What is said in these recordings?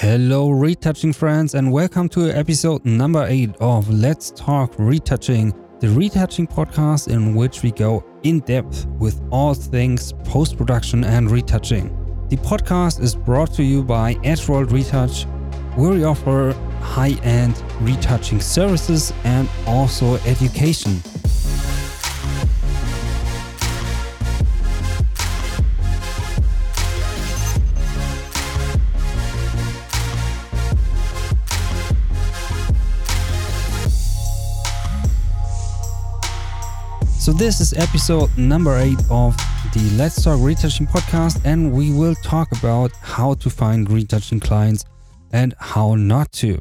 Hello retouching friends, and welcome to episode number 8 of Let's Talk Retouching, the retouching podcast in which we go in depth with all things post-production and retouching. The podcast is brought to you by Edgeworld Retouch, where we offer high-end retouching services and also education. So this is episode number 8 of the Let's Talk Retouching podcast, and we will talk about how to find retouching clients and how not to.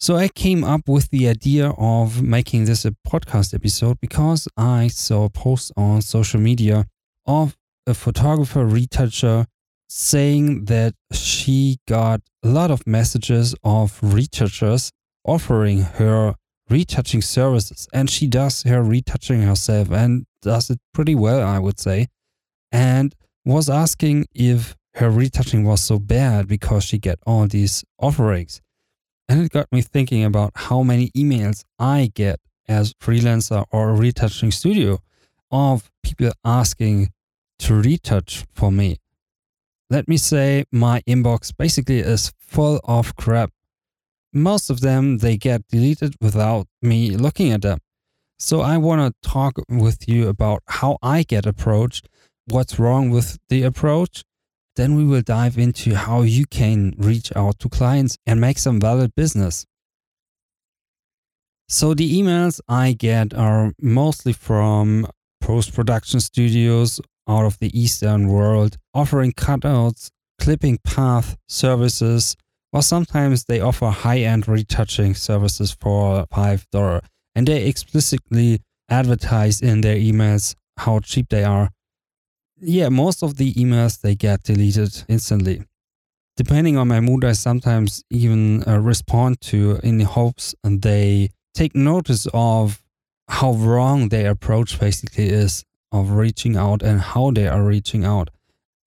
So I came up with the idea of making this a podcast episode because I saw a post on social media of a photographer retoucher saying that she got a lot of messages of retouchers offering her retouching services, and she does her retouching herself and does it pretty well, I would say, and was asking if her retouching was so bad because she got all these offerings. And it got me thinking about how many emails I get as freelancer or a retouching studio of people asking to retouch for me. Let me say my inbox basically is full of crap. Most of them, they get deleted without me looking at them. So I want to talk with you about how I get approached, what's wrong with the approach. Then we will dive into how you can reach out to clients and make some valid business. So the emails I get are mostly from post-production studios out of the Eastern world, offering cutouts, clipping path services, or sometimes they offer high-end retouching services for $5, and they explicitly advertise in their emails how cheap they are. Yeah, most of the emails, they get deleted instantly. Depending on my mood, I sometimes even respond to in hopes they take notice of how wrong their approach basically is of reaching out and how they are reaching out.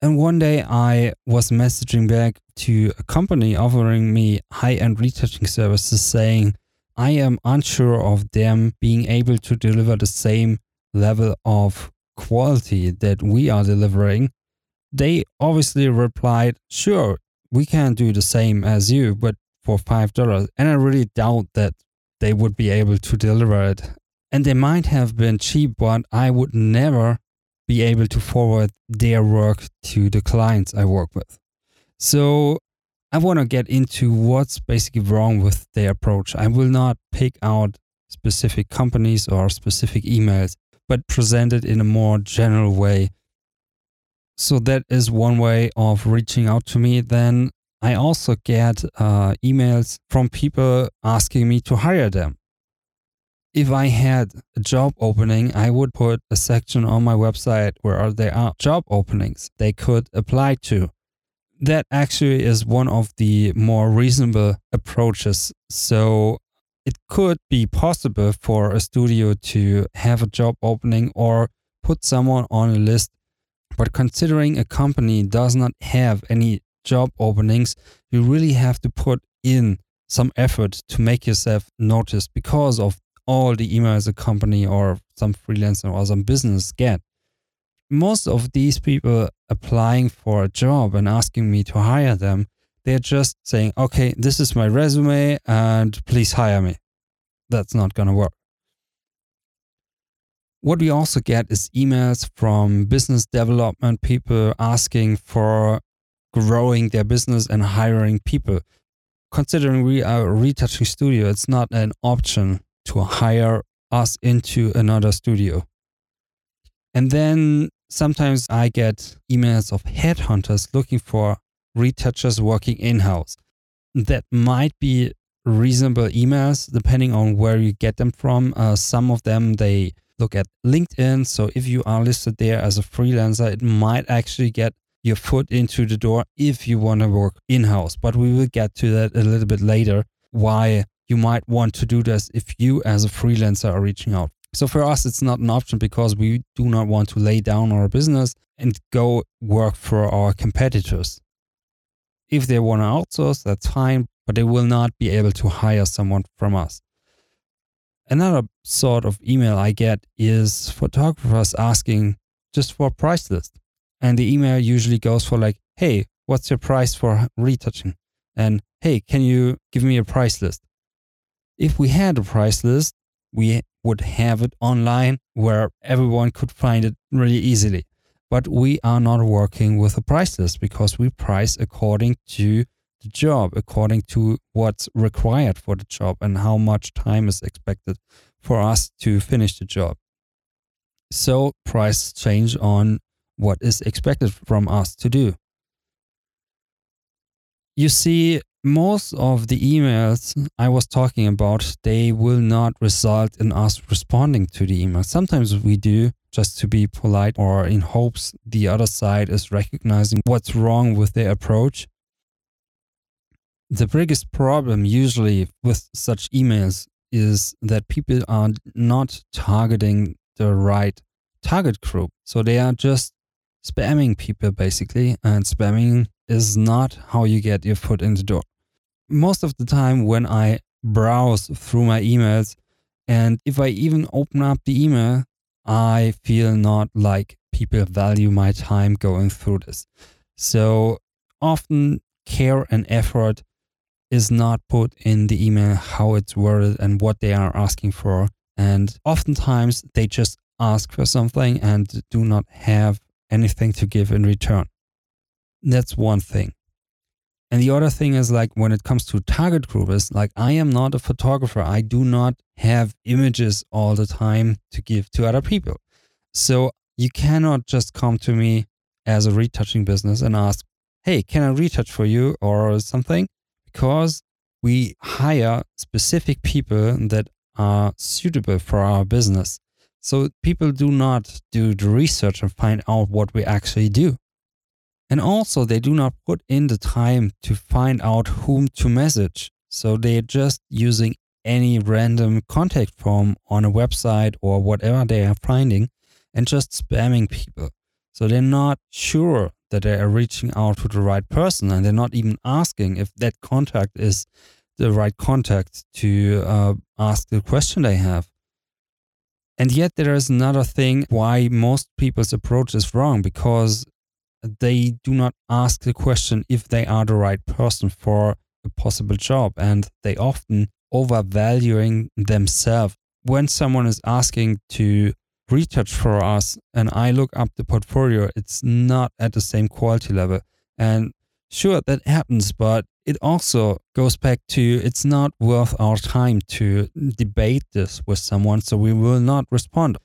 And one day I was messaging back to a company offering me high-end retouching services saying I am unsure of them being able to deliver the same level of quality that we are delivering. They obviously replied, sure, we can do the same as you, but for $5. And I really doubt that they would be able to deliver it. And they might have been cheap, but I would never be able to forward their work to the clients I work with. So I want to get into what's basically wrong with their approach. I will not pick out specific companies or specific emails, but present it in a more general way. So that is one way of reaching out to me. Then I also get emails from people asking me to hire them. If I had a job opening, I would put a section on my website where there are job openings they could apply to. That actually is one of the more reasonable approaches. So it could be possible for a studio to have a job opening or put someone on a list. But considering a company does not have any job openings, you really have to put in some effort to make yourself noticed because of all the emails a company or some freelancer or some business get. Most of these people applying for a job and asking me to hire them, they're just saying, okay, this is my resume and please hire me. That's not going to work. What we also get is emails from business development people asking for growing their business and hiring people. Considering we are a retouching studio, it's not an option to hire us into another studio. And then sometimes I get emails of headhunters looking for retouchers working in-house. That might be reasonable emails depending on where you get them from. Some of them, they look at LinkedIn. So if you are listed there as a freelancer, it might actually get your foot into the door if you want to work in-house. But we will get to that a little bit later, why you might want to do this if you as a freelancer are reaching out. So for us, it's not an option because we do not want to lay down our business and go work for our competitors. If they want to outsource, that's fine, but they will not be able to hire someone from us. Another sort of email I get is photographers asking just for a price list. And the email usually goes for like, hey, what's your price for retouching? And hey, can you give me a price list? If we had a price list, we would have it online where everyone could find it really easily. But we are not working with a price list because we price according to the job, according to what's required for the job and how much time is expected for us to finish the job. So price change on what is expected from us to do. You see, most of the emails I was talking about, they will not result in us responding to the email. Sometimes we do just to be polite or in hopes the other side is recognizing what's wrong with their approach. The biggest problem usually with such emails is that people are not targeting the right target group. So they are just spamming people basically, and spamming is not how you get your foot in the door. Most of the time when I browse through my emails, and if I even open up the email, I feel not like people value my time going through this. So often care and effort is not put in the email, how it's worded and what they are asking for. And oftentimes they just ask for something and do not have anything to give in return. That's one thing. And the other thing is, like, when it comes to target group, is like, I am not a photographer. I do not have images all the time to give to other people. So you cannot just come to me as a retouching business and ask, hey, can I retouch for you or something? Because we hire specific people that are suitable for our business. So people do not do the research and find out what we actually do. And also they do not put in the time to find out whom to message. So they're just using any random contact form on a website or whatever they are finding and just spamming people. So they're not sure that they are reaching out to the right person, and they're not even asking if that contact is the right contact to ask the question they have. And yet there is another thing why most people's approach is wrong, because they do not ask the question if they are the right person for a possible job, and they often overvaluing themselves. When someone is asking to retouch for us and I look up the portfolio, it's not at the same quality level. And sure, that happens, but it also goes back to it's not worth our time to debate this with someone, so we will not respond.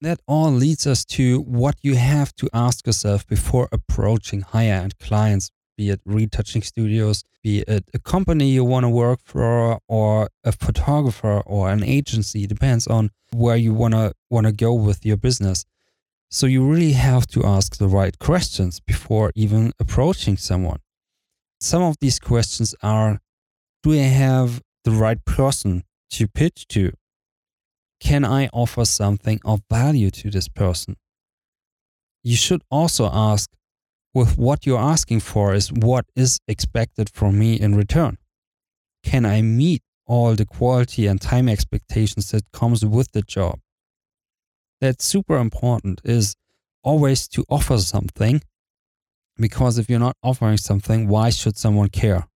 That all leads us to what you have to ask yourself before approaching higher-end clients, be it retouching studios, be it a company you want to work for, or a photographer or an agency, depends on where you want to go with your business. So you really have to ask the right questions before even approaching someone. Some of these questions are, do I have the right person to pitch to? Can I offer something of value to this person? You should also ask, with what you're asking for, is what is expected from me in return? Can I meet all the quality and time expectations that comes with the job? That's super important, is always to offer something, because if you're not offering something, why should someone care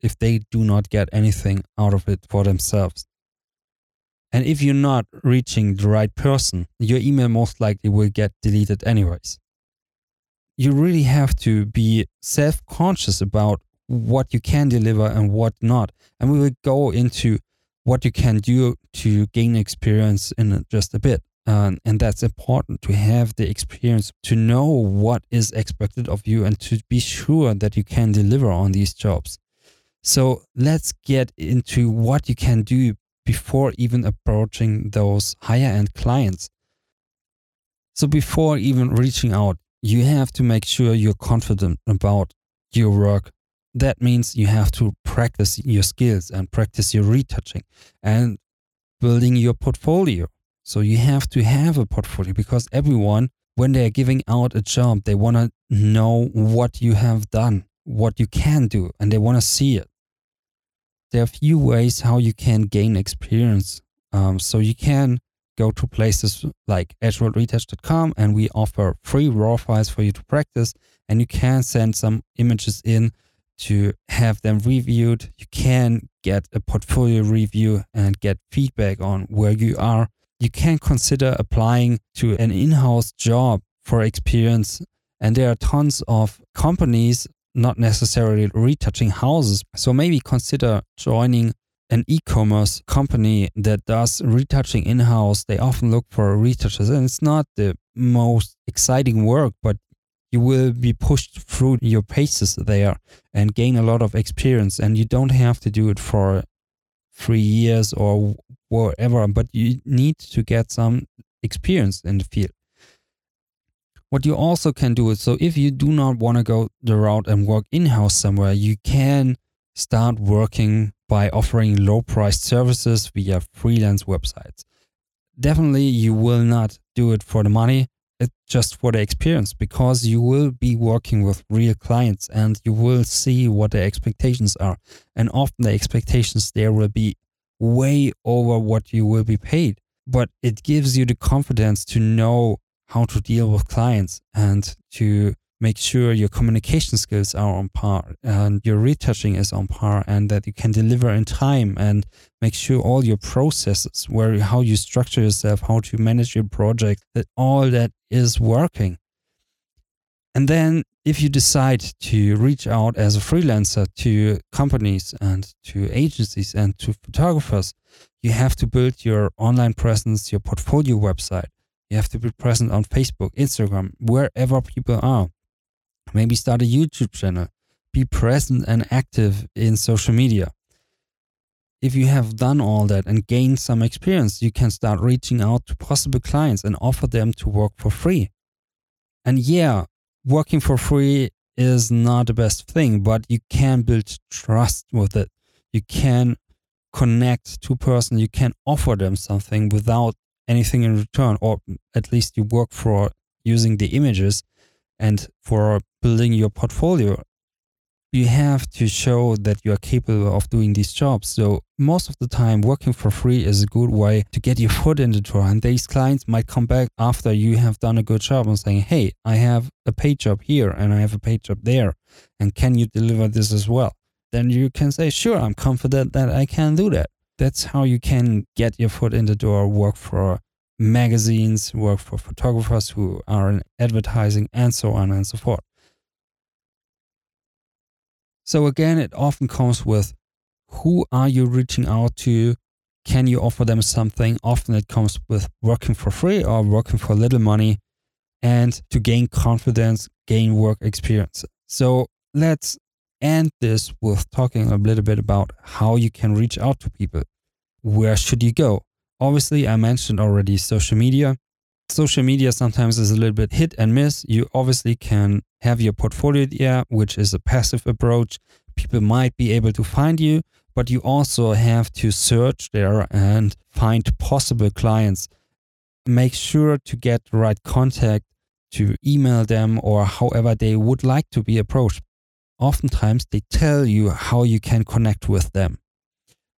if they do not get anything out of it for themselves? And if you're not reaching the right person, your email most likely will get deleted anyways. You really have to be self-conscious about what you can deliver and what not. And we will go into what you can do to gain experience in just a bit. And that's important, to have the experience, to know what is expected of you and to be sure that you can deliver on these jobs. So let's get into what you can do before even approaching those higher-end clients. So before even reaching out, you have to make sure you're confident about your work. That means you have to practice your skills and practice your retouching and building your portfolio. So you have to have a portfolio, because everyone, when they are giving out a job, they want to know what you have done. what you can do, and they want to see it. There are a few ways how you can gain experience. So you can go to places like edgeworldretouch.com, and we offer free raw files for you to practice, and you can send some images in to have them reviewed. You can get a portfolio review and get feedback on where you are. You can consider applying to an in-house job for experience. And there are tons of companies, not necessarily retouching houses. So maybe consider joining an e-commerce company that does retouching in-house. They often look for retouchers, and it's not the most exciting work, but you will be pushed through your paces there and gain a lot of experience. And you don't have to do it for 3 years or whatever, but you need to get some experience in the field. What you also can do is, so if you do not want to go the route and work in-house somewhere, you can start working by offering low-priced services via freelance websites. Definitely, you will not do it for the money. It's just for the experience, because you will be working with real clients and you will see what their expectations are. And often the expectations there will be way over what you will be paid. But it gives you the confidence to know how to deal with clients and to make sure your communication skills are on par and your retouching is on par, and that you can deliver in time and make sure all your processes, where how you structure yourself, how to manage your project, that all that is working. And then if you decide to reach out as a freelancer to companies and to agencies and to photographers, you have to build your online presence, your portfolio website. You have to be present on Facebook, Instagram, wherever people are. Maybe start a YouTube channel. Be present and active in social media. If you have done all that and gained some experience, you can start reaching out to possible clients and offer them to work for free. And yeah, working for free is not the best thing, but you can build trust with it. You can connect to a person. You can offer them something without anything in return, or at least you work for using the images and for building your portfolio. You have to show that you are capable of doing these jobs. So most of the time, working for free is a good way to get your foot in the door. And these clients might come back after you have done a good job and saying, hey, I have a paid job here and I have a paid job there, and can you deliver this as well? Then you can say, sure, I'm confident that I can do that. That's how you can get your foot in the door, work for magazines, work for photographers who are in advertising, and so on and so forth. So again, it often comes with, who are you reaching out to? Can you offer them something? Often it comes with working for free or working for little money, and to gain confidence, gain work experience. So let's end this with talking a little bit about how you can reach out to people. Where should you go? Obviously, I mentioned already social media. Social media sometimes is a little bit hit and miss. You obviously can have your portfolio there, which is a passive approach. People might be able to find you, but you also have to search there and find possible clients. Make sure to get the right contact, to email them, or however they would like to be approached. Oftentimes they tell you how you can connect with them.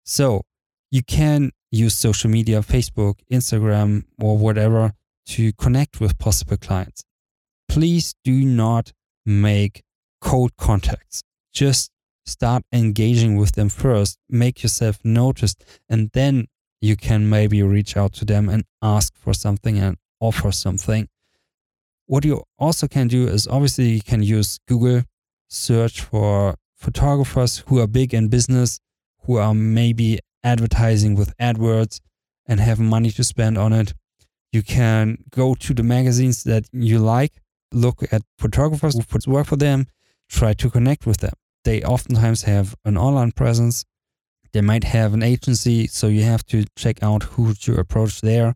So you can use social media, Facebook, Instagram, or whatever, to connect with possible clients. Please do not make cold contacts. Just start engaging with them first, make yourself noticed, and then you can maybe reach out to them and ask for something and offer something. What you also can do is, obviously, you can use Google. Search for photographers who are big in business, who are maybe advertising with AdWords and have money to spend on it. You can go to the magazines that you like, look at photographers who work for them, try to connect with them. They oftentimes have an online presence. They might have an agency, so you have to check out who to approach there.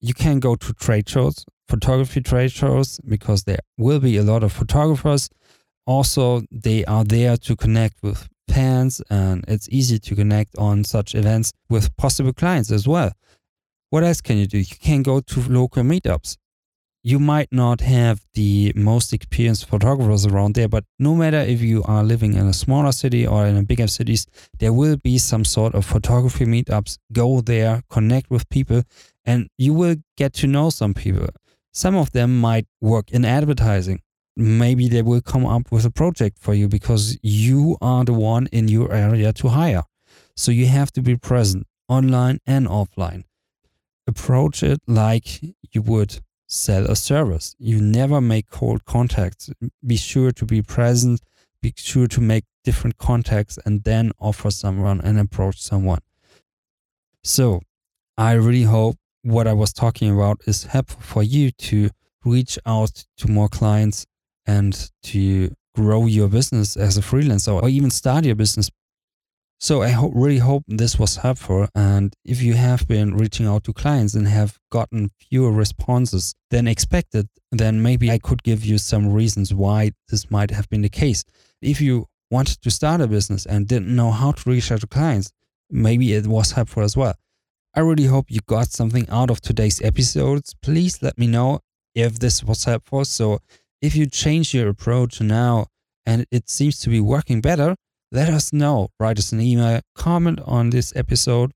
You can go to trade shows, photography trade shows, because there will be a lot of photographers. Also, they are there to connect with fans, and it's easy to connect on such events with possible clients as well. What else can you do? You can go to local meetups. you might not have the most experienced photographers around there, but no matter if you are living in a smaller city or in a bigger cities, there will be some sort of photography meetups. Go there, connect with people, and you will get to know some people. Some of them might work in advertising. Maybe they will come up with a project for you because you are the one in your area to hire. So you have to be present online and offline. Approach it like you would sell a service. You never make cold contacts. Be sure to be present. Be sure to make different contacts and then offer someone and approach someone. So I really hope what I was talking about is helpful for you to reach out to more clients and to grow your business as a freelancer or even start your business. So I really hope this was helpful. And if you have been reaching out to clients and have gotten fewer responses than expected, then maybe I could give you some reasons why this might have been the case. If you wanted to start a business and didn't know how to reach out to clients, maybe it was helpful as well. I really hope you got something out of today's episodes. Please let me know if this was helpful. So if you change your approach now and it seems to be working better, let us know. Write us an email, comment on this episode.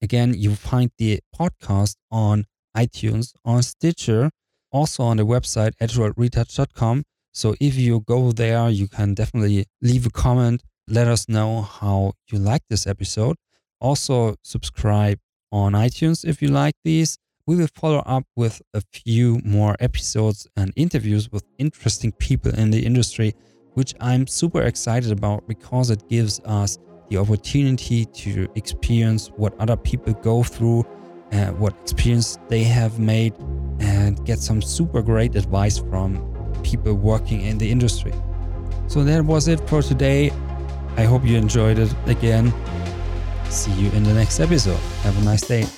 Again, you find the podcast on iTunes, on Stitcher, also on the website edgeworldretouch.com. So if you go there, you can definitely leave a comment. Let us know how you like this episode. Also subscribe on iTunes if you like these. We will follow up with a few more episodes and interviews with interesting people in the industry, which I'm super excited about because it gives us the opportunity to experience what other people go through, what experience they have made, and get some super great advice from people working in the industry. So that was it for today. I hope you enjoyed it again. See you in the next episode. Have a nice day.